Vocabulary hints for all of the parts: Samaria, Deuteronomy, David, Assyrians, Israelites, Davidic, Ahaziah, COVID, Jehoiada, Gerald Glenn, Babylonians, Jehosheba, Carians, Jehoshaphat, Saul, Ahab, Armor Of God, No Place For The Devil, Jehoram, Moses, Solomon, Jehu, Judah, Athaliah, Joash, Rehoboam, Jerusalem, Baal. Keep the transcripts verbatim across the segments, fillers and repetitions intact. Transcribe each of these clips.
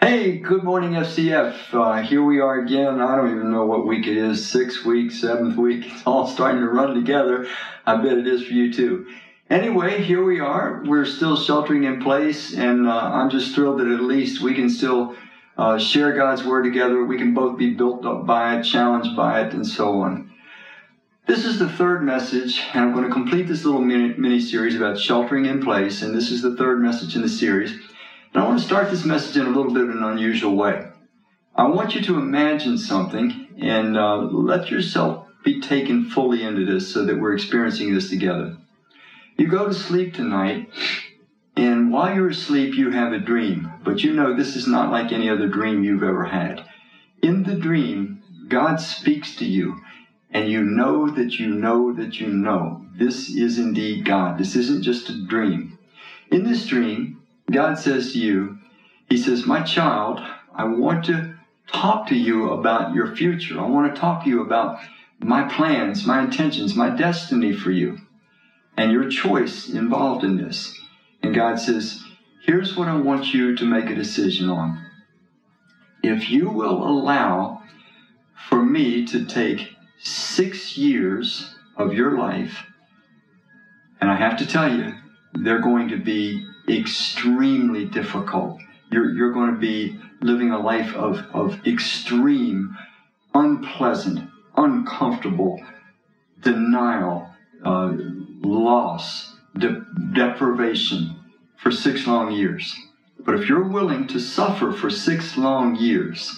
Hey, good morning, F C F. Uh, here we are again. I don't even know what week it is, sixth week, seventh week. It's all starting to run together. I bet it is for you, too. Anyway, here we are. We're still sheltering in place, and uh, I'm just thrilled that at least we can still uh, share God's Word together. We can both be built up by it, challenged by it, and so on. This is the third message, and I'm going to complete this little mini-series about sheltering in place, and this is the third message in the series. And I want to start this message in a little bit of an unusual way. I want you to imagine something and uh, let yourself be taken fully into this so that we're experiencing this together. You go to sleep tonight, and while you're asleep, you have a dream. But you know this is not like any other dream you've ever had. In the dream, God speaks to you, and you know that you know that you know. This is indeed God. This isn't just a dream. In this dream, God says to you, he says, my child, I want to talk to you about your future. I want to talk to you about my plans, my intentions, my destiny for you, and your choice involved in this. And God says, here's what I want you to make a decision on. If you will allow for me to take six years of your life, and I have to tell you, they're going to be extremely difficult. You're, you're going to be living a life of, of extreme, unpleasant, uncomfortable denial, uh, loss, de- deprivation for six long years. But if you're willing to suffer for six long years,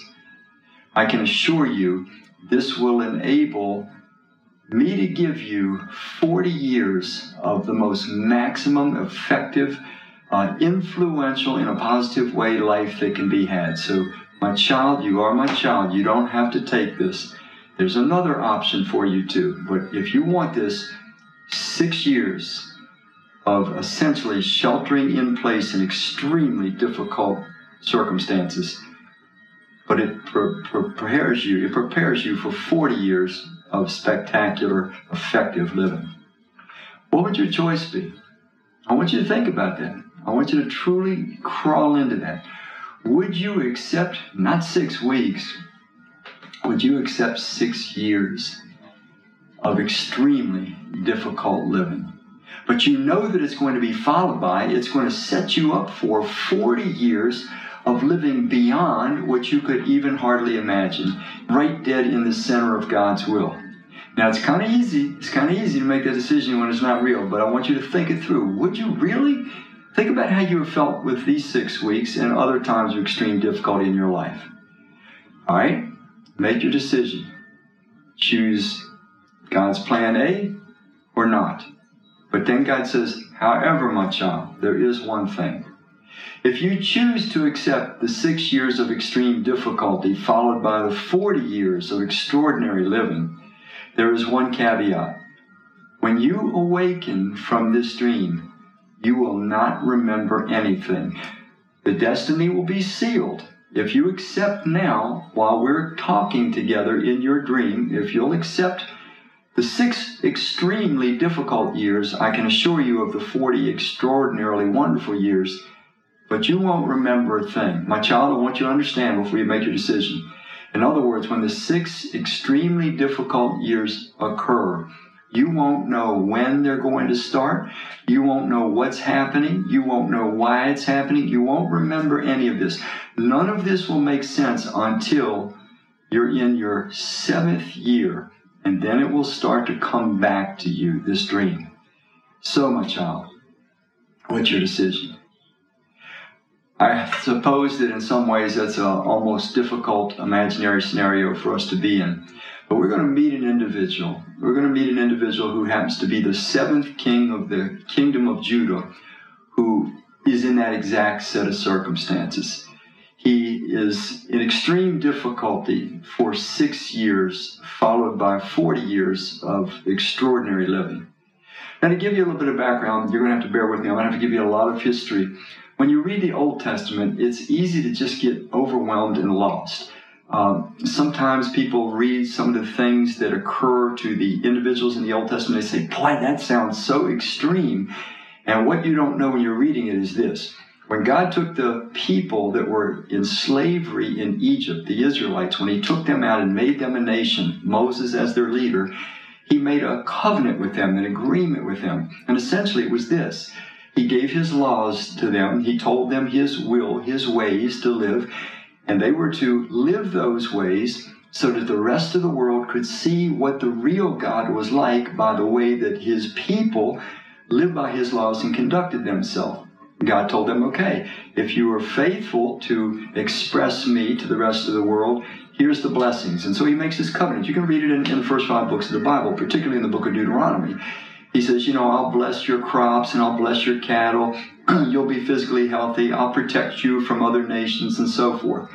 I can assure you this will enable me to give you forty years of the most maximum effective, Uh, influential in a positive way life that can be had. So, my child, you are my child. You don't have to take this. There's another option for you too. But if you want this, six years of essentially sheltering in place in extremely difficult circumstances. But it pre- pre- prepares you. It prepares you for forty years of spectacular, effective living. What would your choice be? I want you to think about that. I want you to truly crawl into that. Would you accept, not six weeks, would you accept six years of extremely difficult living? But you know that it's going to be followed by, it's going to set you up for forty years of living beyond what you could even hardly imagine, right dead in the center of God's will. Now, it's kind of easy. It's kind of easy to make that decision when it's not real, but I want you to think it through. Would you really? Think about how you have felt with these six weeks and other times of extreme difficulty in your life. All right? Make your decision. Choose God's plan A or not. But then God says, however, my child, there is one thing. If you choose to accept the six years of extreme difficulty followed by the forty years of extraordinary living, there is one caveat. When you awaken from this dream, you will not remember anything. The destiny will be sealed. If you accept now, while we're talking together in your dream, if you'll accept the six extremely difficult years, I can assure you of the forty extraordinarily wonderful years, but you won't remember a thing. My child, I want you to understand before you make your decision. In other words, when the six extremely difficult years occur, you won't know when they're going to start. You won't know what's happening. You won't know why it's happening. You won't remember any of this. None of this will make sense until you're in your seventh year, and then it will start to come back to you, this dream. So, my child, what's your decision? I suppose that in some ways that's an almost difficult imaginary scenario for us to be in. But we're going to meet an individual. We're going to meet an individual who happens to be the seventh king of the kingdom of Judah, who is in that exact set of circumstances. He is in extreme difficulty for six years, followed by forty years of extraordinary living. Now, to give you a little bit of background, you're going to have to bear with me. I'm going to have to give you a lot of history. When you read the Old Testament, it's easy to just get overwhelmed and lost. Uh, sometimes people read some of the things that occur to the individuals in the Old Testament. They say, boy, that sounds so extreme. And what you don't know when you're reading it is this. When God took the people that were in slavery in Egypt, the Israelites, when he took them out and made them a nation, Moses as their leader, he made a covenant with them, an agreement with them. And essentially it was this. He gave his laws to them. He told them his will, his ways to live. And they were to live those ways so that the rest of the world could see what the real God was like by the way that his people lived by his laws and conducted themselves. God told them, okay, if you are faithful to express me to the rest of the world, here's the blessings. And so he makes this covenant. You can read it in, in the first five books of the Bible, particularly in the book of Deuteronomy. He says, you know, I'll bless your crops and I'll bless your cattle. You'll be physically healthy. I'll protect you from other nations and so forth.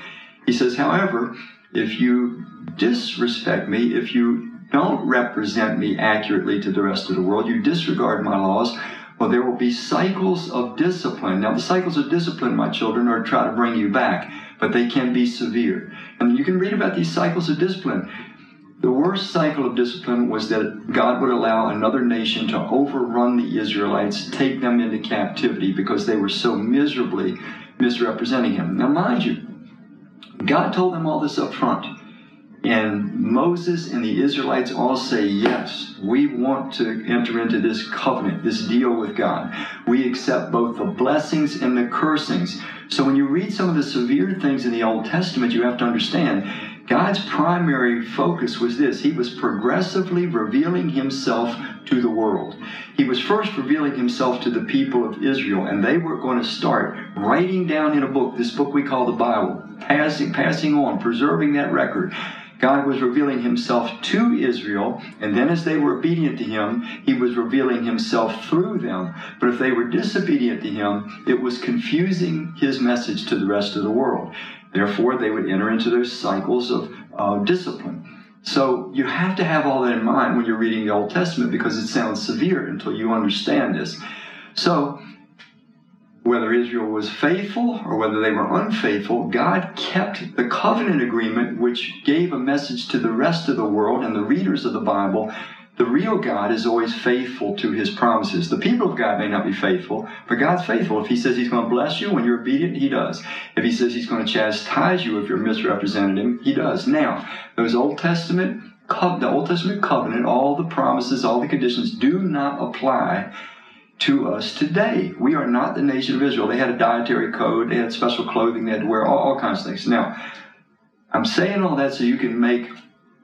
He says, however, if you disrespect me, if you don't represent me accurately to the rest of the world, you disregard my laws, well, there will be cycles of discipline. Now, the cycles of discipline, my children, are to try to bring you back, but they can be severe. And you can read about these cycles of discipline. The worst cycle of discipline was that God would allow another nation to overrun the Israelites, take them into captivity because they were so miserably misrepresenting him. Now, mind you, God told them all this up front. And Moses and the Israelites all say, yes, we want to enter into this covenant, this deal with God. We accept both the blessings and the cursings. So when you read some of the severe things in the Old Testament, you have to understand God's primary focus was this. He was progressively revealing himself to the world. He was first revealing himself to the people of Israel, and they were going to start writing down in a book, this book we call the Bible, passing, passing on, preserving that record. God was revealing himself to Israel, and then as they were obedient to him, he was revealing himself through them. But if they were disobedient to him, it was confusing his message to the rest of the world. Therefore, they would enter into those cycles of uh, discipline. So you have to have all that in mind when you're reading the Old Testament because it sounds severe until you understand this. So whether Israel was faithful or whether they were unfaithful, God kept the covenant agreement, which gave a message to the rest of the world and the readers of the Bible. The real God is always faithful to his promises. The people of God may not be faithful, but God's faithful. If he says he's going to bless you when you're obedient, he does. If he says he's going to chastise you if you're misrepresenting him, he does. Now, those Old Testament, the Old Testament covenant, all the promises, all the conditions do not apply to us today. We are not the nation of Israel. They had a dietary code. They had special clothing. They had to wear all, all kinds of things. Now, I'm saying all that so you can make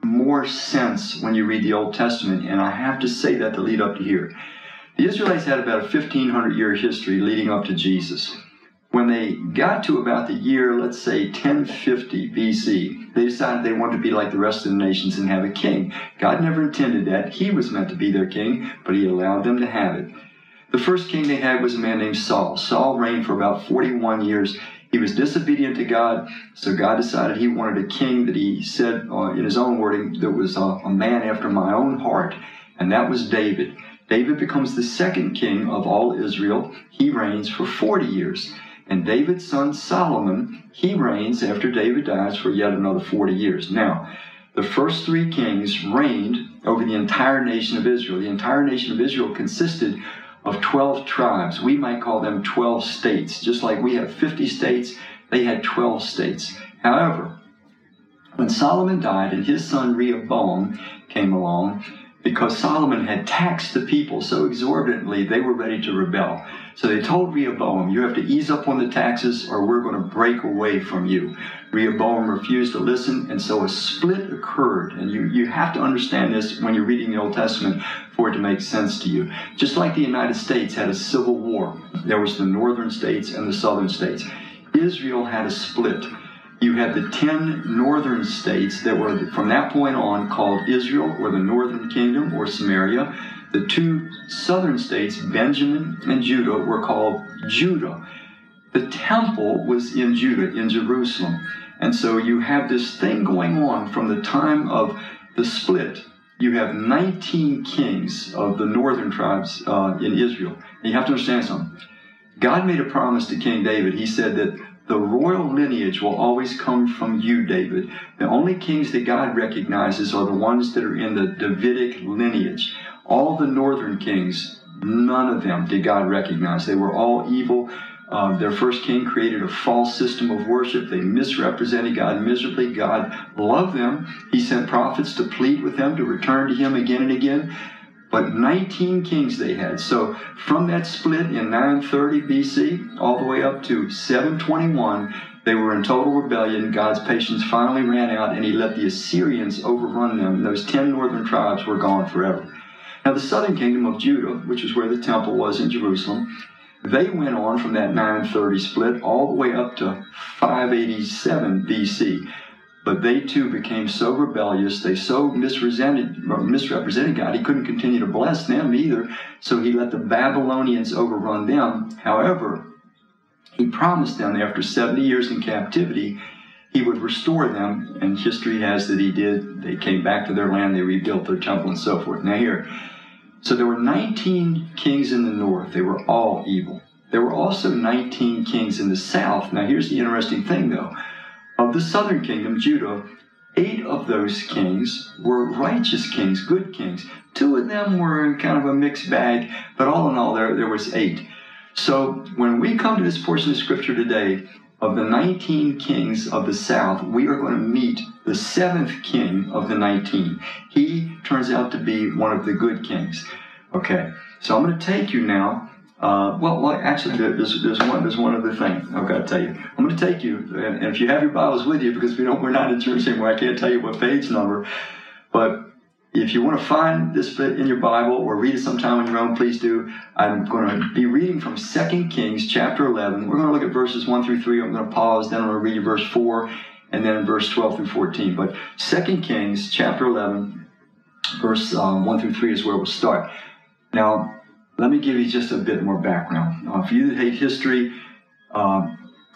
more sense when you read the Old Testament, and I have to say that to lead up to here. The Israelites had about a fifteen hundred year history leading up to Jesus. When they got to about the year, let's say ten fifty B C, they decided they wanted to be like the rest of the nations and have a king. God never intended that. He was meant to be their king, but he allowed them to have it. The first king they had was a man named Saul. Saul reigned for about forty-one years. He was disobedient to God, so God decided he wanted a king that he said, uh, in his own wording, that was uh, a man after my own heart, and that was David. David becomes the second king of all Israel. He reigns for forty years. And David's son Solomon, he reigns after David dies for yet another forty years. Now, the first three kings reigned over the entire nation of Israel. The entire nation of Israel consisted of twelve tribes. We might call them twelve states. Just like we have fifty states, they had twelve states. However, when Solomon died and his son Rehoboam came along, because Solomon had taxed the people so exorbitantly, they were ready to rebel. So they told Rehoboam, you have to ease up on the taxes or we're going to break away from you. Rehoboam refused to listen, and so a split occurred. And you, you have to understand this when you're reading the Old Testament for it to make sense to you. Just like the United States had a civil war, there was the northern states and the southern states. Israel had a split. You had the ten northern states that were, from that point on, called Israel, or the northern kingdom, or Samaria. The two southern states, Benjamin and Judah, were called Judah. The temple was in Judah, in Jerusalem. And so you have this thing going on from the time of the split. You have nineteen kings of the northern tribes uh, in Israel. And you have to understand something. God made a promise to King David. He said that the royal lineage will always come from you, David. The only kings that God recognizes are the ones that are in the Davidic lineage. All the northern kings, none of them did God recognize. They were all evil, Uh, their first king created a false system of worship. They misrepresented God miserably. God loved them. He sent prophets to plead with them, to return to him again and again. But nineteen kings they had. So from that split in nine thirty B C all the way up to seven twenty-one, they were in total rebellion. God's patience finally ran out, and he let the Assyrians overrun them. And those ten northern tribes were gone forever. Now, the southern kingdom of Judah, which is where the temple was in Jerusalem, they went on from that nine thirty split all the way up to five eighty-seven B C But they too became so rebellious, they so misrepresented, misrepresented God, he couldn't continue to bless them either, so he let the Babylonians overrun them. However, he promised them after seventy years in captivity, he would restore them, and history has that he did. They came back to their land, they rebuilt their temple and so forth. Now here, so there were nineteen kings in the north. They were all evil. There were also nineteen kings in the south. Now here's the interesting thing though. Of the southern kingdom, Judah, eight of those kings were righteous kings, good kings. Two of them were kind of a mixed bag, but all in all, there, there was eight. So when we come to this portion of Scripture today, of the nineteen kings of the south, we are going to meet the seventh king of the nineteen. He turns out to be one of the good kings. Okay, so I'm going to take you now. Uh, well, well, actually, there's, there's one there's one other thing I've got to tell you. I'm going to take you, and, and if you have your Bibles with you, because we don't, we're not in church anymore, I can't tell you what page number. But if you want to find this in your Bible or read it sometime on your own, please do. I'm going to be reading from Second Kings chapter eleven. We're going to look at verses one through three. I'm going to pause, then I'm going to read verse four, and then verse twelve through fourteen. But Second Kings chapter eleven, verse um, one through three is where we'll start. Now, let me give you just a bit more background. Uh, if you hate history, uh,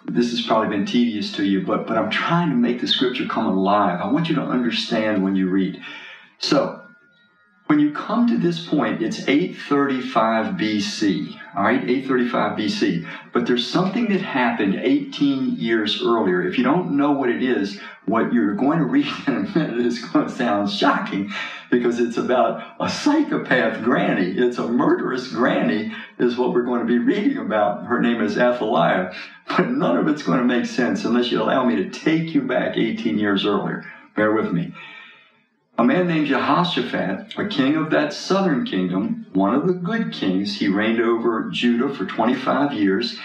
this has probably been tedious to you, but, but I'm trying to make the Scripture come alive. I want you to understand when you read. So, when you come to this point, it's eight thirty-five B C, all right, eight thirty-five B C, but there's something that happened eighteen years earlier. If you don't know what it is, what you're going to read in a minute is going to sound shocking, because it's about a psychopath granny. It's a murderous granny is what we're going to be reading about. Her name is Athaliah, but none of it's going to make sense unless you allow me to take you back eighteen years earlier. Bear with me. A man named Jehoshaphat, a king of that southern kingdom, one of the good kings, he reigned over Judah for twenty-five years.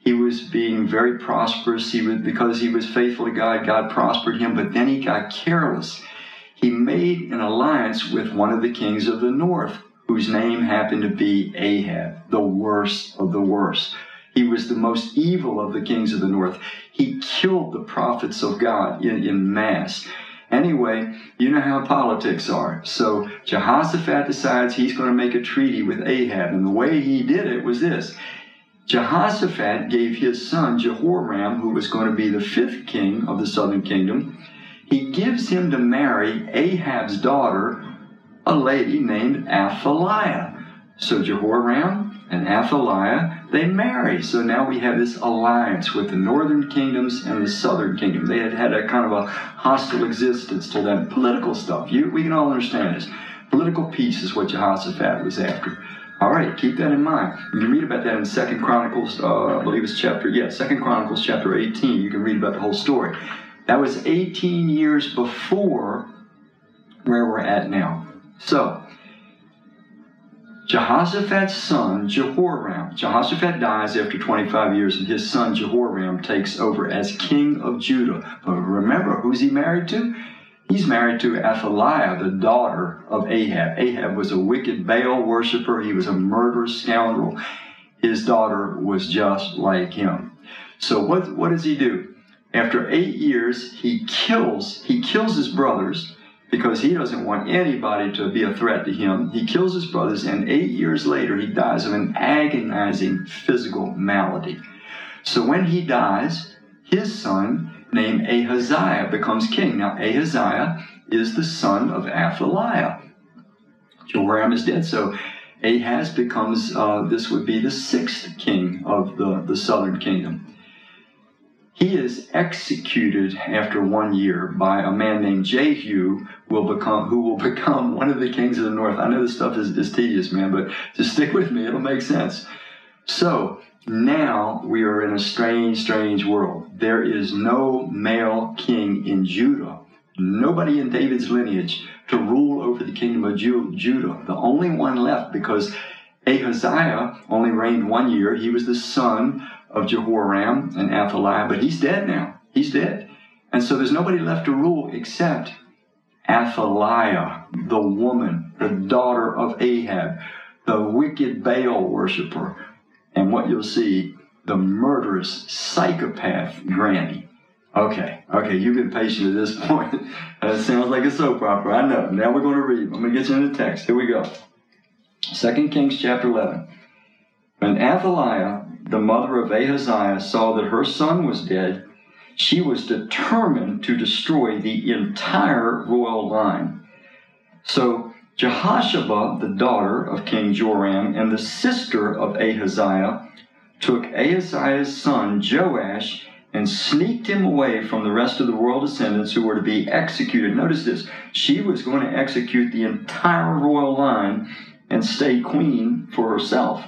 He was being very prosperous. He was, because he was faithful to God, God prospered him, but then he got careless. He made an alliance with one of the kings of the north, whose name happened to be Ahab, the worst of the worst. He was the most evil of the kings of the north. He killed the prophets of God in, in mass. Anyway, you know how politics are. So Jehoshaphat decides he's going to make a treaty with Ahab. And the way he did it was this. Jehoshaphat gave his son Jehoram, who was going to be the fifth king of the southern kingdom, he gives him to marry Ahab's daughter, a lady named Athaliah. So Jehoram and Athaliah, they marry. So now we have this alliance with the northern kingdoms and the southern kingdom. They had had a kind of a hostile existence till then. Political stuff. You, we can all understand this. Political peace is what Jehoshaphat was after. All right, keep that in mind. You can read about that in Second Chronicles, uh, I believe it's chapter, yeah, Second Chronicles chapter eighteen. You can read about the whole story. That was eighteen years before where we're at now. So, Jehoshaphat's son, Jehoram, Jehoshaphat dies after twenty-five years, and his son, Jehoram, takes over as king of Judah. But remember, who's he married to? He's married to Athaliah, the daughter of Ahab. Ahab was a wicked Baal worshiper. He was a murderous scoundrel. His daughter was just like him. So what, what does he do? After eight years, he kills, he kills his brothers, because he doesn't want anybody to be a threat to him. He kills his brothers, and eight years later, he dies of an agonizing physical malady. So when he dies, his son, named Ahaziah, becomes king. Now, Ahaziah is the son of Athaliah. Joram is dead, so Ahaz becomes, uh, this would be the sixth king of the, the southern kingdom. He is executed after one year by a man named Jehu, will become, who will become one of the kings of the north. I know this stuff is, is tedious, man, but just stick with me. It'll make sense. So Now we are in a strange, strange world. There is no male king in Judah, nobody in David's lineage to rule over the kingdom of Judah. The only one left, because Ahaziah only reigned one year. He was the son of Jehoram and Athaliah, but he's dead now. He's dead. And so there's nobody left to rule except Athaliah, the woman, the daughter of Ahab, the wicked Baal worshiper, and what you'll see, the murderous psychopath granny. Okay, okay, you've been patient at this point. That sounds like a soap opera, I know. Now we're going to read. I'm going to get you into the text. Here we go. Second Kings chapter eleven. When Athaliah, the mother of Ahaziah, saw that her son was dead, she was determined to destroy the entire royal line. So Jehosheba, the daughter of King Joram, and the sister of Ahaziah, took Ahaziah's son Joash and sneaked him away from the rest of the royal descendants who were to be executed. Notice this. She was going to execute the entire royal line and stay queen for herself.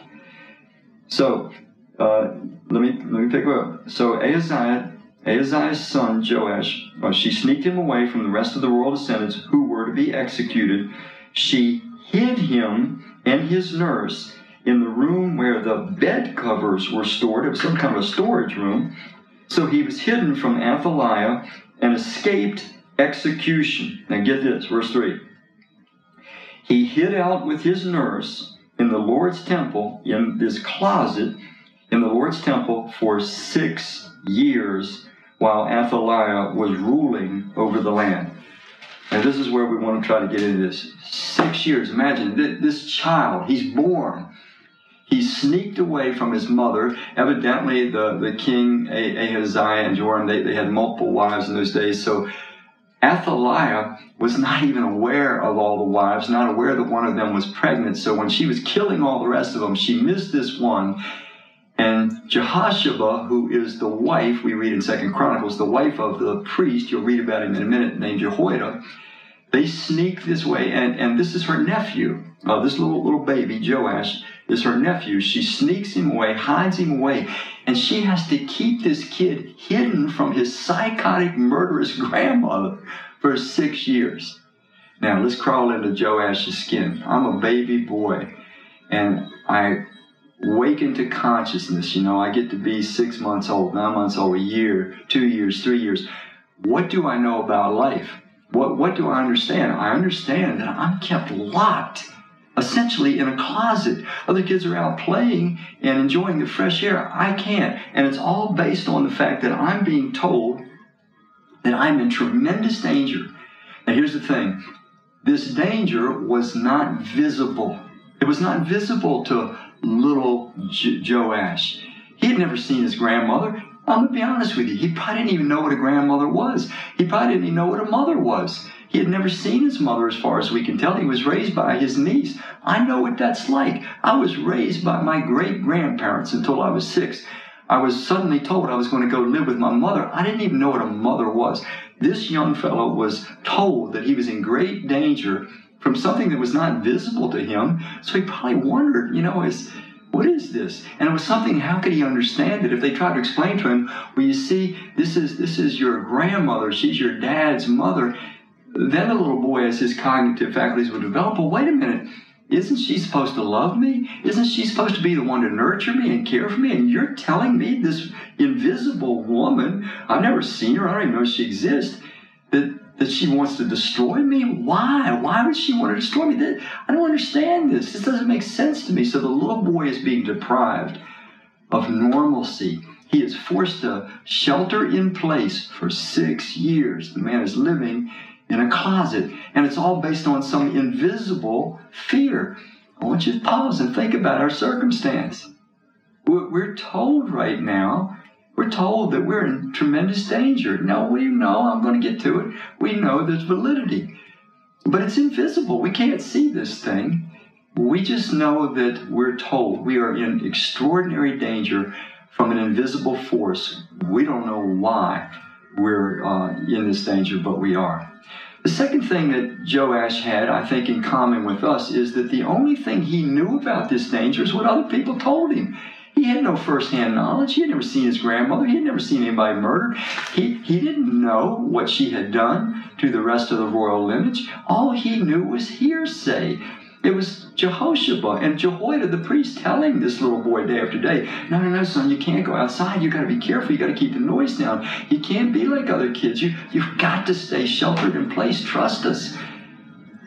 So uh, let me let me pick up. So Ahaziah, Ahaziah's son Joash, well, she sneaked him away from the rest of the royal descendants who were to be executed. She hid him and his nurse in the room where the bed covers were stored. It was some kind of a storage room. So he was hidden from Athaliah and escaped execution. Now get this, verse three. He hid out with his nurse in the Lord's temple, in this closet in the Lord's temple, for six years while Athaliah was ruling over the land. And this is where we want to try to get into this. Six years. Imagine th- this child. He's born. He sneaked away from his mother. Evidently, the, the king Ahaziah and Joram, they, they had multiple wives in those days. So Athaliah was not even aware of all the wives, not aware that one of them was pregnant. So when she was killing all the rest of them, she missed this one. And Jehosheba, who is the wife, we read in Second Chronicles, the wife of the priest, you'll read about him in a minute, named Jehoiada, they sneak this way, and, and this is her nephew. Uh, this little little baby, Joash, is her nephew. She sneaks him away, hides him away, and she has to keep this kid hidden from his psychotic, murderous grandmother for six years. Now, let's crawl into Joash's skin. I'm a baby boy, and I wake into consciousness. You know, I get to be six months old, nine months old, a year, two years, three years. What do I know about life? What what do I understand? I understand that I'm kept locked, essentially in a closet. Other kids are out playing and enjoying the fresh air. I can't. And it's all based on the fact that I'm being told that I'm in tremendous danger. And here's the thing. This danger was not visible. It was not visible to little J- Joash. He had never seen his grandmother. I'm going to be honest with you. He probably didn't even know what a grandmother was. He probably didn't even know what a mother was. He had never seen his mother, as far as we can tell. He was raised by his niece. I know what that's like. I was raised by my great-grandparents until I was six. I was suddenly told I was going to go live with my mother. I didn't even know what a mother was. This young fellow was told that he was in great danger from something that was not visible to him. So he probably wondered, you know, is... what is this? And it was something, how could he understand it if they tried to explain to him, well, you see, this is this is your grandmother, she's your dad's mother. Then the little boy, as his cognitive faculties would develop, well, wait a minute, isn't she supposed to love me? Isn't she supposed to be the one to nurture me and care for me? And you're telling me this invisible woman, I've never seen her, I don't even know she exists, that, that she wants to destroy me? Why? Why would she want to destroy me? That, I don't understand this. This doesn't make sense to me. So the little boy is being deprived of normalcy. He is forced to shelter in place for six years. The man is living in a closet, and it's all based on some invisible fear. I want you to pause and think about our circumstance. We're told right now, We're told that we're in tremendous danger. Now, we know, I'm going to get to it, we know there's validity. But it's invisible. We can't see this thing. We just know that we're told we are in extraordinary danger from an invisible force. We don't know why we're uh, in this danger, but we are. The second thing that Joash had, I think, in common with us is that the only thing he knew about this danger is what other people told him. He had no firsthand knowledge. He had never seen his grandmother. He had never seen anybody murdered. He, he didn't know what she had done to the rest of the royal lineage. All he knew was hearsay. It was Jehosheba and Jehoiada, the priest, telling this little boy day after day, no, no, no, son, you can't go outside. You've got to be careful. You've got to keep the noise down. You can't be like other kids. You, you've got to stay sheltered in place. Trust us.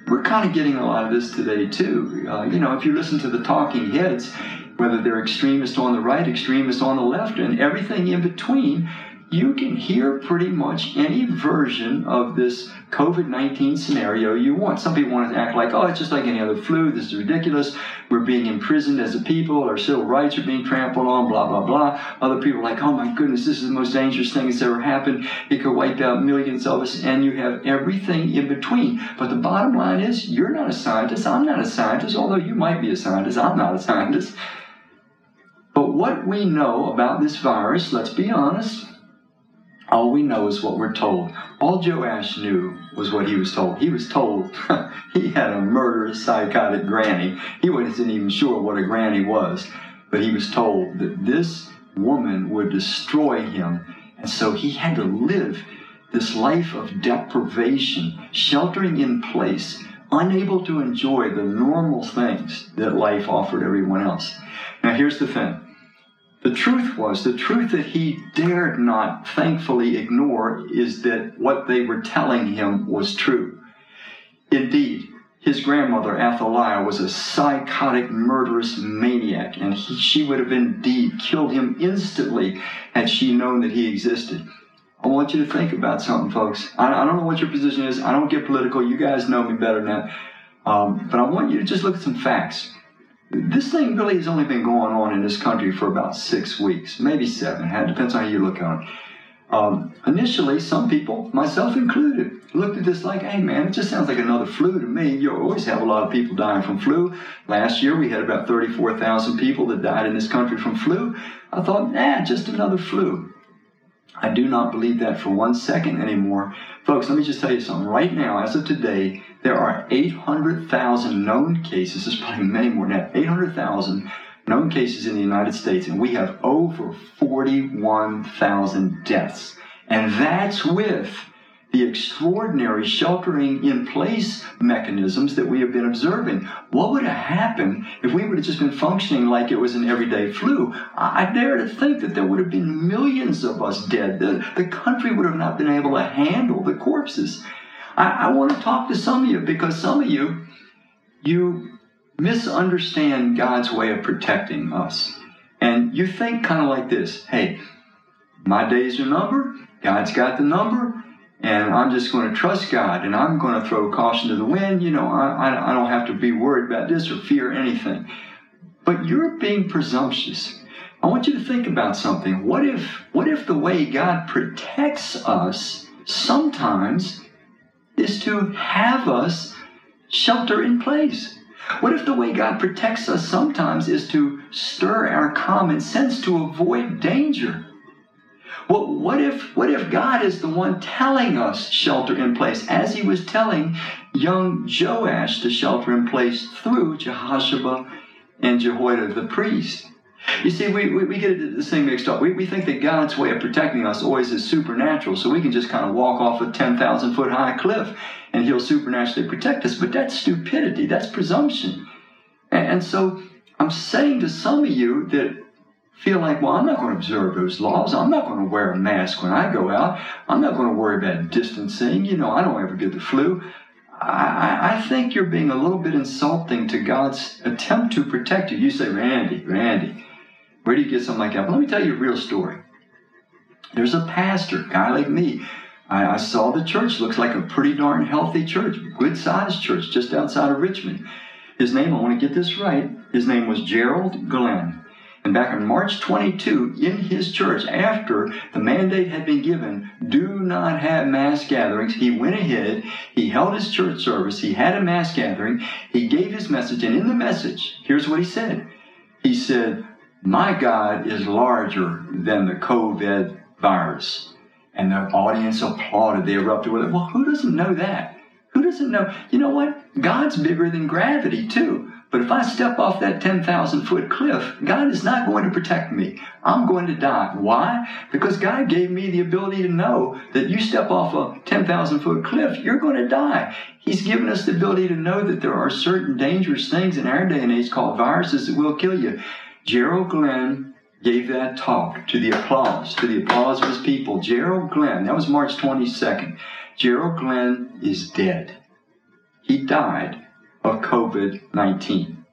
We're kind of getting a lot of this today, too. Uh, you know, if you listen to the talking heads, whether they're extremists on the right, extremists on the left, and everything in between, you can hear pretty much any version of this COVID nineteen scenario you want. Some people want to act like, oh, it's just like any other flu. This is ridiculous. We're being imprisoned as a people. Our civil rights are being trampled on, blah, blah, blah. Other people are like, oh, my goodness, this is the most dangerous thing that's ever happened. It could wipe out millions of us. And you have everything in between. But the bottom line is, you're not a scientist. I'm not a scientist, although you might be a scientist. I'm not a scientist. But what we know about this virus, let's be honest, all we know is what we're told. All Joash knew was what he was told. He was told he had a murderous, psychotic granny. He wasn't even sure what a granny was. But he was told that this woman would destroy him. And so he had to live this life of deprivation, sheltering in place, unable to enjoy the normal things that life offered everyone else. Now, here's the thing. The truth was, the truth that he dared not thankfully ignore is that what they were telling him was true. Indeed, his grandmother, Athaliah, was a psychotic, murderous maniac, and he, she would have indeed killed him instantly had she known that he existed. I want you to think about something, folks. I, I don't know what your position is. I don't get political. You guys know me better than that. Um, but I want you to just look at some facts. This thing really has only been going on in this country for about six weeks, maybe seven. It depends on how you look at it. Um, initially, some people, myself included, looked at this like, hey, man, it just sounds like another flu to me. You always have a lot of people dying from flu. Last year, we had about thirty-four thousand people that died in this country from flu. I thought, nah, just another flu. I do not believe that for one second anymore. Folks, let me just tell you something. Right now, as of today, there are eight hundred thousand known cases. There's probably many more than that. eight hundred thousand known cases in the United States, and we have over forty-one thousand deaths. And that's with the extraordinary sheltering in place mechanisms that we have been observing. What would have happened if we would have just been functioning like it was an everyday flu? I dare to think that there would have been millions of us dead. The, the country would have not been able to handle the corpses. I, I want to talk to some of you because some of you, you misunderstand God's way of protecting us. And you think kind of like this, hey, my days are numbered, God's got the number, and I'm just going to trust God, and I'm going to throw caution to the wind. You know, I, I don't have to be worried about this or fear anything. But you're being presumptuous. I want you to think about something. What if, what if the way God protects us sometimes is to have us shelter in place? What if the way God protects us sometimes is to stir our common sense to avoid danger? What, what if what if God is the one telling us shelter in place, as he was telling young Joash to shelter in place through Jehosheba and Jehoiada the priest? You see, we, we, we get this thing mixed up. We, we think that God's way of protecting us always is supernatural, so we can just kind of walk off a ten thousand foot high cliff and he'll supernaturally protect us. But that's stupidity. That's presumption. And, and so I'm saying to some of you that feel like, well, I'm not going to observe those laws. I'm not going to wear a mask when I go out. I'm not going to worry about distancing. You know, I don't ever get the flu. I, I think you're being a little bit insulting to God's attempt to protect you. You say, Randy, Randy, where do you get something like that? But let me tell you a real story. There's a pastor, a guy like me. I, I saw the church. Looks like a pretty darn healthy church, good-sized church, just outside of Richmond. His name, I want to get this right, his name was Gerald Glenn. And back on March twenty-second, in his church, after the mandate had been given, do not have mass gatherings, he went ahead, he held his church service, he had a mass gathering, he gave his message, and in the message, here's what he said. He said, my God is larger than the COVID virus. And the audience applauded, they erupted with it. Well, who doesn't know that? Who doesn't know? You know what? God's bigger than gravity, too. But if I step off that ten thousand foot cliff, God is not going to protect me. I'm going to die. Why? Because God gave me the ability to know that you step off a ten thousand foot cliff, you're going to die. He's given us the ability to know that there are certain dangerous things in our day and age called viruses that will kill you. Gerald Glenn gave that talk to the applause, to the applause of his people. Gerald Glenn, that was March twenty-second. Gerald Glenn is dead. He died of COVID nineteen.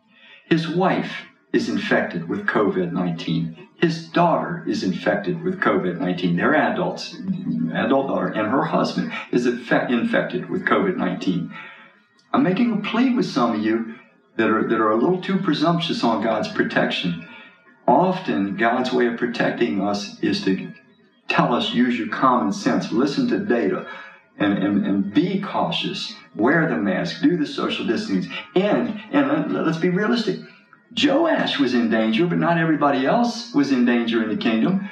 His wife is infected with COVID nineteen. His daughter is infected with COVID nineteen. They're adults, adult daughter, and her husband is infected with COVID nineteen. I'm making a plea with some of you that are, that are a little too presumptuous on God's protection. Often, God's way of protecting us is to tell us, use your common sense, listen to data, And, and, and be cautious, wear the mask, do the social distancing. And, and let's be realistic. Joash was in danger, but not everybody else was in danger in the kingdom.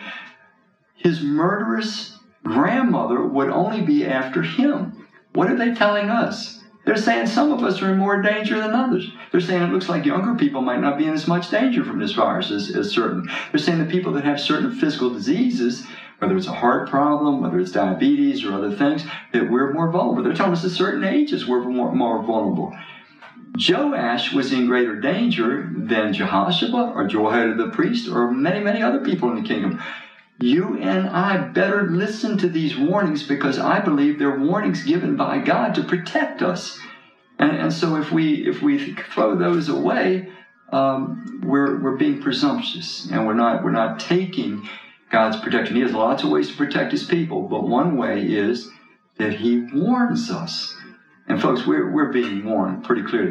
His murderous grandmother would only be after him. What are they telling us? They're saying some of us are in more danger than others. They're saying it looks like younger people might not be in as much danger from this virus as, as certain. They're saying the people that have certain physical diseases, whether it's a heart problem, whether it's diabetes or other things, that we're more vulnerable. They're telling us at certain ages we're more, more vulnerable. Joash was in greater danger than Jehosheba or Jehoiada the priest or many, many other people in the kingdom. You and I better listen to these warnings because I believe they're warnings given by God to protect us. And, and so if we if we throw those away, um, we're we're being presumptuous and we're not we're not taking God's protection. He has lots of ways to protect his people, but one way is that he warns us. And folks, we're, we're being warned pretty clearly.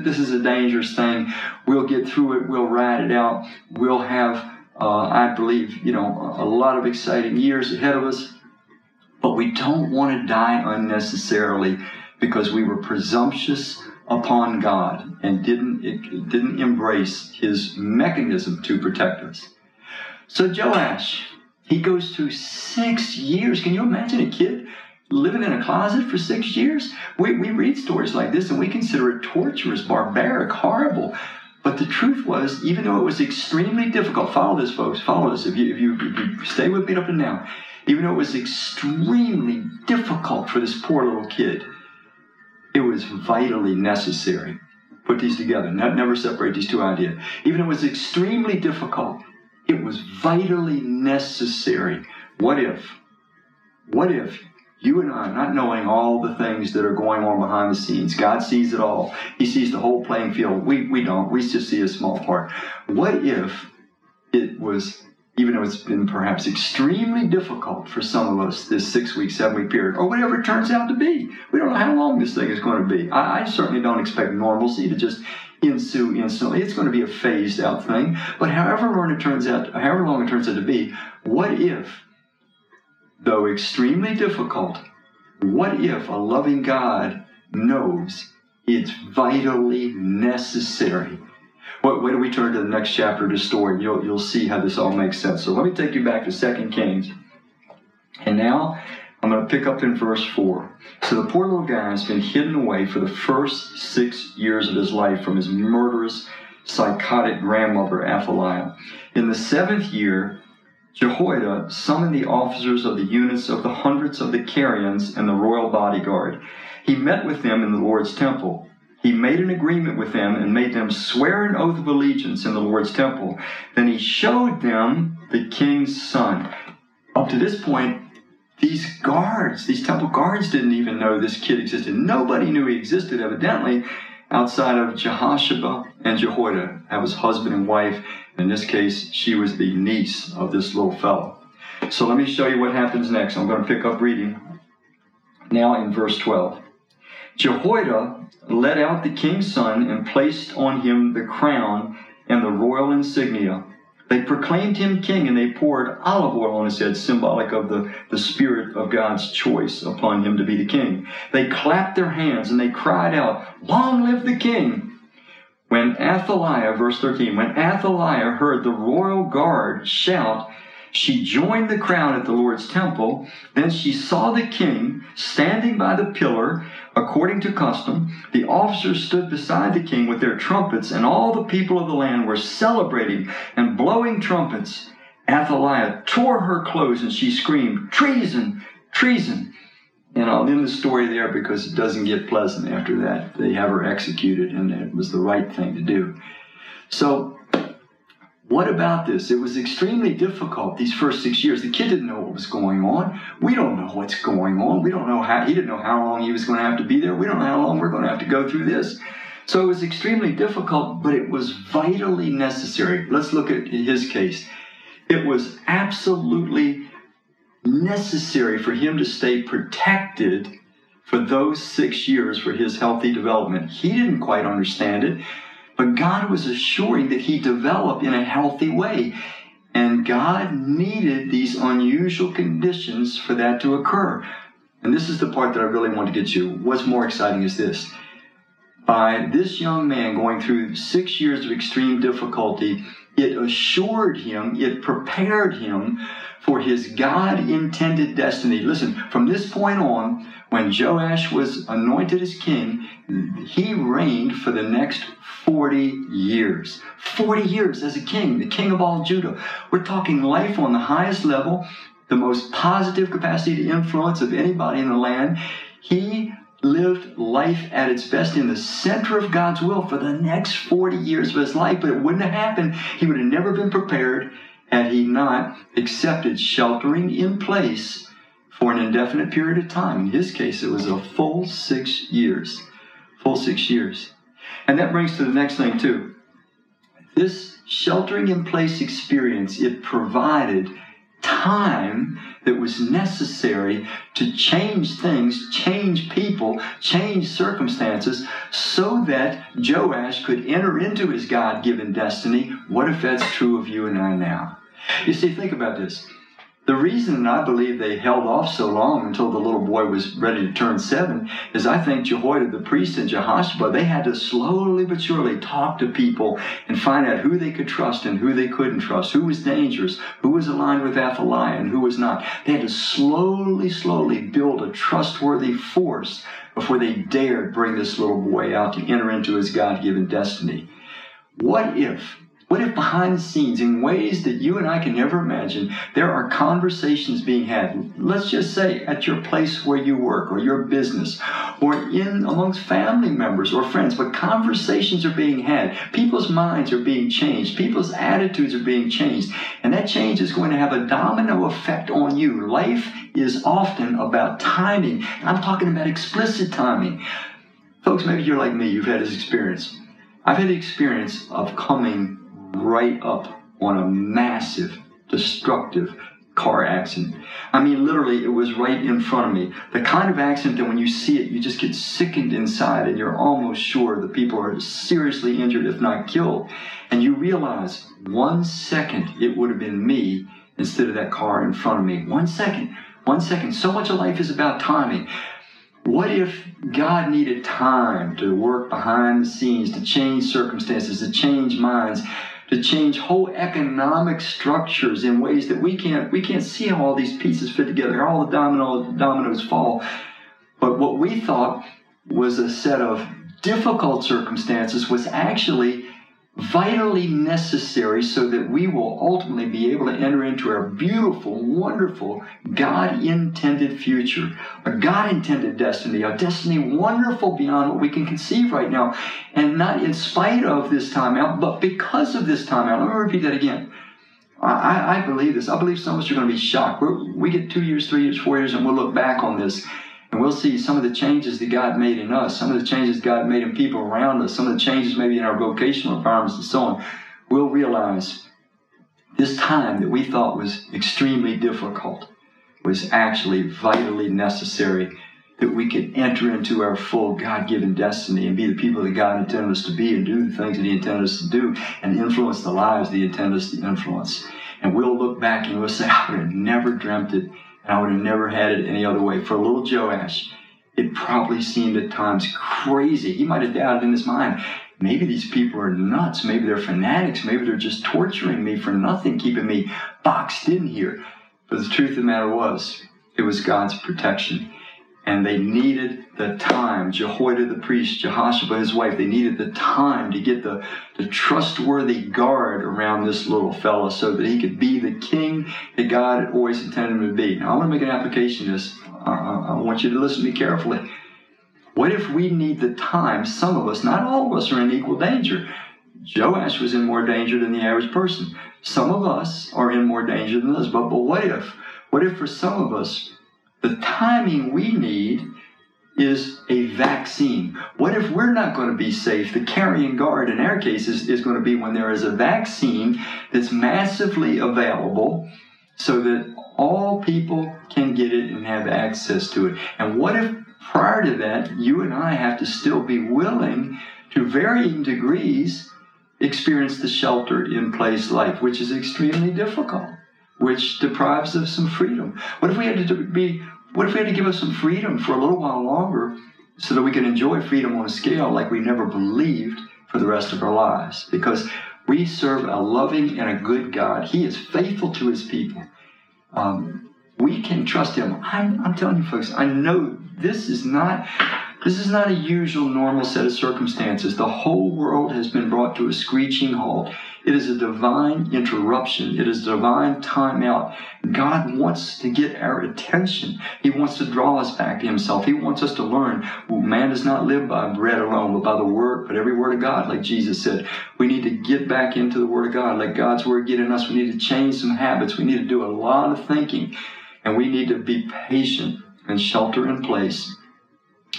This is a dangerous thing. We'll get through it. We'll ride it out. We'll have, uh, I believe, you know, a lot of exciting years ahead of us, but we don't want to die unnecessarily because we were presumptuous upon God and didn't, it didn't embrace his mechanism to protect us. So Joash, he goes through six years. Can you imagine a kid living in a closet for six years? We, we read stories like this and we consider it torturous, barbaric, horrible. But the truth was, even though it was extremely difficult, follow this, folks, follow this. If you, if you, if you stay with me up and now, even though it was extremely difficult for this poor little kid, it was vitally necessary. Put these together. Never separate these two ideas. Even though it was extremely difficult, it was vitally necessary. What if? What if you and I, not knowing all the things that are going on behind the scenes, God sees it all. He sees the whole playing field. We we don't. We just see a small part. What if it was, even though it's been perhaps extremely difficult for some of us, this six-week, seven-week period, or whatever it turns out to be. We don't know how long this thing is going to be. I, I certainly don't expect normalcy to just ensue instantly. It's going to be a phased out thing. But however long it turns out, however long it turns out to be, what if, though extremely difficult, what if a loving God knows it's vitally necessary? What, when we turn to the next chapter of the story, you'll, you'll see how this all makes sense. So let me take you back to Second Kings. And now I'm going to pick up in verse four. So the poor little guy has been hidden away for the first six years of his life from his murderous, psychotic grandmother, Athaliah. In the seventh year, Jehoiada summoned the officers of the units of the hundreds of the Carians and the royal bodyguard. He met with them in the Lord's temple. He made an agreement with them and made them swear an oath of allegiance in the Lord's temple. Then he showed them the king's son. Up to this point, these guards, these temple guards didn't even know this kid existed. Nobody knew he existed, evidently, outside of Jehosheba and Jehoiada. That was husband and wife. In this case, she was the niece of this little fellow. So let me show you what happens next. I'm going to pick up reading now in verse twelve. Jehoiada led out the king's son and placed on him the crown and the royal insignia. They proclaimed him king and they poured olive oil on his head, symbolic of the, the Spirit of God's choice upon him to be the king. They clapped their hands and they cried out, "Long live the king!" When Athaliah, verse thirteen, when Athaliah heard the royal guard shout, she joined the crowd at the Lord's temple. Then she saw the king standing by the pillar According to custom, the officers stood beside the king with their trumpets, and all the people of the land were celebrating and blowing trumpets. Athaliah tore her clothes, and she screamed, "Treason! Treason!" And I'll end the story there because it doesn't get pleasant after that. They have her executed, and it was the right thing to do. So, what about this? It was extremely difficult these first six years. The kid didn't know what was going on. We don't know what's going on. We don't know how, he didn't know how long he was going to have to be there. We don't know how long we're going to have to go through this. So it was extremely difficult, but it was vitally necessary. Let's look at his case. It was absolutely necessary for him to stay protected for those six years for his healthy development. He didn't quite understand it. But God was assuring that he develop in a healthy way. And God needed these unusual conditions for that to occur. And this is the part that I really want to get to. What's more exciting is this. By this young man going through six years of extreme difficulty, it assured him, it prepared him for his God-intended destiny. Listen, from this point on, when Joash was anointed as king, he reigned for the next forty years. forty years as a king, the king of all Judah. We're talking life on the highest level, the most positive capacity to influence of anybody in the land. He lived life at its best in the center of God's will for the next forty years of his life, but it wouldn't have happened. He would have never been prepared had he not accepted sheltering in place for an indefinite period of time. In his case, it was a full six years. Full six years. And that brings to the next thing, too. This sheltering in place experience, it provided time that was necessary to change things, change people, change circumstances, so that Joash could enter into his God-given destiny. What if that's true of you and I now? You see, think about this. The reason I believe they held off so long until the little boy was ready to turn seven is I think Jehoiada the priest and Jehosheba, they had to slowly but surely talk to people and find out who they could trust and who they couldn't trust, who was dangerous, who was aligned with Athaliah and who was not. They had to slowly, slowly build a trustworthy force before they dared bring this little boy out to enter into his God-given destiny. What if... What if behind the scenes, in ways that you and I can never imagine, there are conversations being had, let's just say at your place where you work or your business or in amongst family members or friends, but conversations are being had. People's minds are being changed. People's attitudes are being changed. And that change is going to have a domino effect on you. Life is often about timing. I'm talking about explicit timing. Folks, maybe you're like me. You've had this experience. I've had the experience of coming right up on a massive, destructive car accident. I mean, literally, it was right in front of me. The kind of accident that when you see it, you just get sickened inside and you're almost sure the people are seriously injured, if not killed. And you realize, one second, it would have been me instead of that car in front of me. One second, one second. So much of life is about timing. What if God needed time to work behind the scenes, to change circumstances, to change minds, to change whole economic structures in ways that we can't we can't see how all these pieces fit together, how all the domino, dominoes fall. But what we thought was a set of difficult circumstances was actually vitally necessary so that we will ultimately be able to enter into our beautiful, wonderful, God-intended future, a God-intended destiny, a destiny wonderful beyond what we can conceive right now, and not in spite of this time out, but because of this time out. Let me repeat that again. I, I believe this. I believe some of us are going to be shocked. We're, we get two years, three years, four years, and we'll look back on this. And we'll see some of the changes that God made in us, some of the changes God made in people around us, some of the changes maybe in our vocational environments and so on. We'll realize this time that we thought was extremely difficult was actually vitally necessary that we could enter into our full God-given destiny and be the people that God intended us to be and do the things that he intended us to do and influence the lives that he intended us to influence. And we'll look back and we'll say, I would have never dreamt it. I would have never had it any other way. For little Joash, it probably seemed at times crazy. He might have doubted in his mind, maybe these people are nuts. Maybe they're fanatics. Maybe they're just torturing me for nothing, keeping me boxed in here. But the truth of the matter was, it was God's protection. And they needed the time. Jehoiada the priest, Jehosheba his wife, they needed the time to get the, the trustworthy guard around this little fella so that he could be the king that God had always intended him to be. Now, I want to make an application of this. I, I, I want you to listen to me carefully. What if we need the time? Some of us, not all of us, are in equal danger. Joash was in more danger than the average person. Some of us are in more danger than others. But, but what if? What if for some of us, the timing we need is a vaccine? What if we're not going to be safe? The carrying guard in our case is, is going to be when there is a vaccine that's massively available so that all people can get it and have access to it. And what if prior to that, you and I have to still be willing to varying degrees experience the shelter-in-place life, which is extremely difficult, which deprives us of some freedom. What if we had to be? What if we had to give us some freedom for a little while longer so that we could enjoy freedom on a scale like we never believed for the rest of our lives? Because we serve a loving and a good God. He is faithful to his people. Um, we can trust him. I'm, I'm telling you, folks, I know this is not... This is not a usual, normal set of circumstances. The whole world has been brought to a screeching halt. It is a divine interruption. It is a divine timeout. God wants to get our attention. He wants to draw us back to himself. He wants us to learn, well, man does not live by bread alone, but by the word, but every word of God, like Jesus said. We need to get back into the word of God. Let God's word get in us. We need to change some habits. We need to do a lot of thinking. And we need to be patient and shelter in place.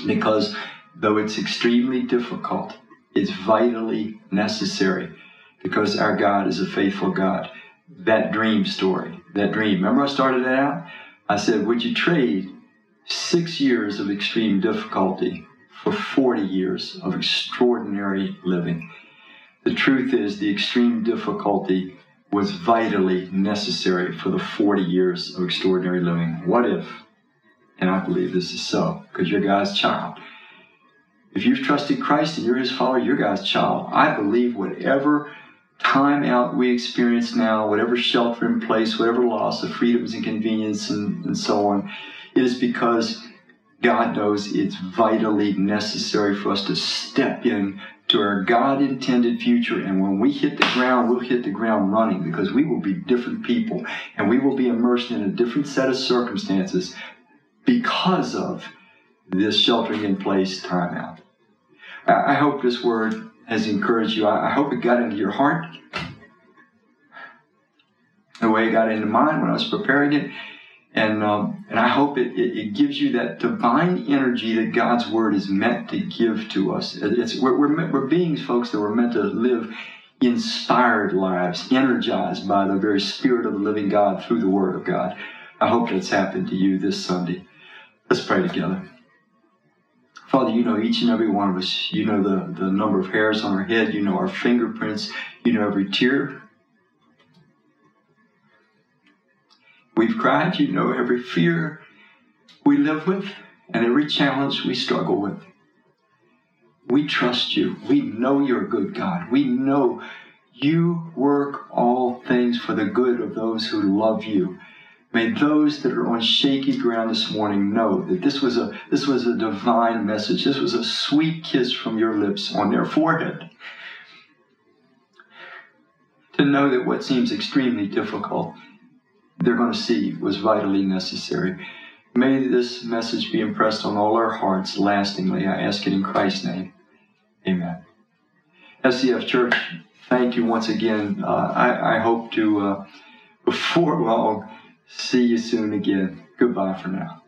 Because though it's extremely difficult, it's vitally necessary because our God is a faithful God. That dream story, that dream. Remember I started it out? I said, would you trade six years of extreme difficulty for forty years of extraordinary living? The truth is the extreme difficulty was vitally necessary for the forty years of extraordinary living. What if? And I believe this is so, because you're God's child. If you've trusted Christ and you're his follower, you're God's child. I believe whatever time out we experience now, whatever shelter in place, whatever loss of freedoms and convenience and, and so on, it is because God knows it's vitally necessary for us to step in to our God-intended future. And when we hit the ground, we'll hit the ground running, because we will be different people and we will be immersed in a different set of circumstances because of this sheltering in place timeout. I hope this word has encouraged you. I hope it got into your heart the way it got into mine when I was preparing it. And um, and I hope it, it, it gives you that divine energy that God's word is meant to give to us. It's, we're, we're, we're beings, folks, that were meant to live inspired lives, energized by the very Spirit of the living God through the word of God. I hope that's happened to you this Sunday. Let's pray together. Father, you know each and every one of us. You know the, the number of hairs on our head. You know our fingerprints. You know every tear we've cried. You know every fear we live with and every challenge we struggle with. We trust you. We know you're a good God. We know you work all things for the good of those who love you. May those that are on shaky ground this morning know that this was a this was a divine message. This was a sweet kiss from your lips on their forehead. To know that what seems extremely difficult, they're going to see was vitally necessary. May this message be impressed on all our hearts lastingly. I ask it in Christ's name. Amen. S C F Church, thank you once again. Uh, I, I hope to, uh, before long, see you soon again. Goodbye for now.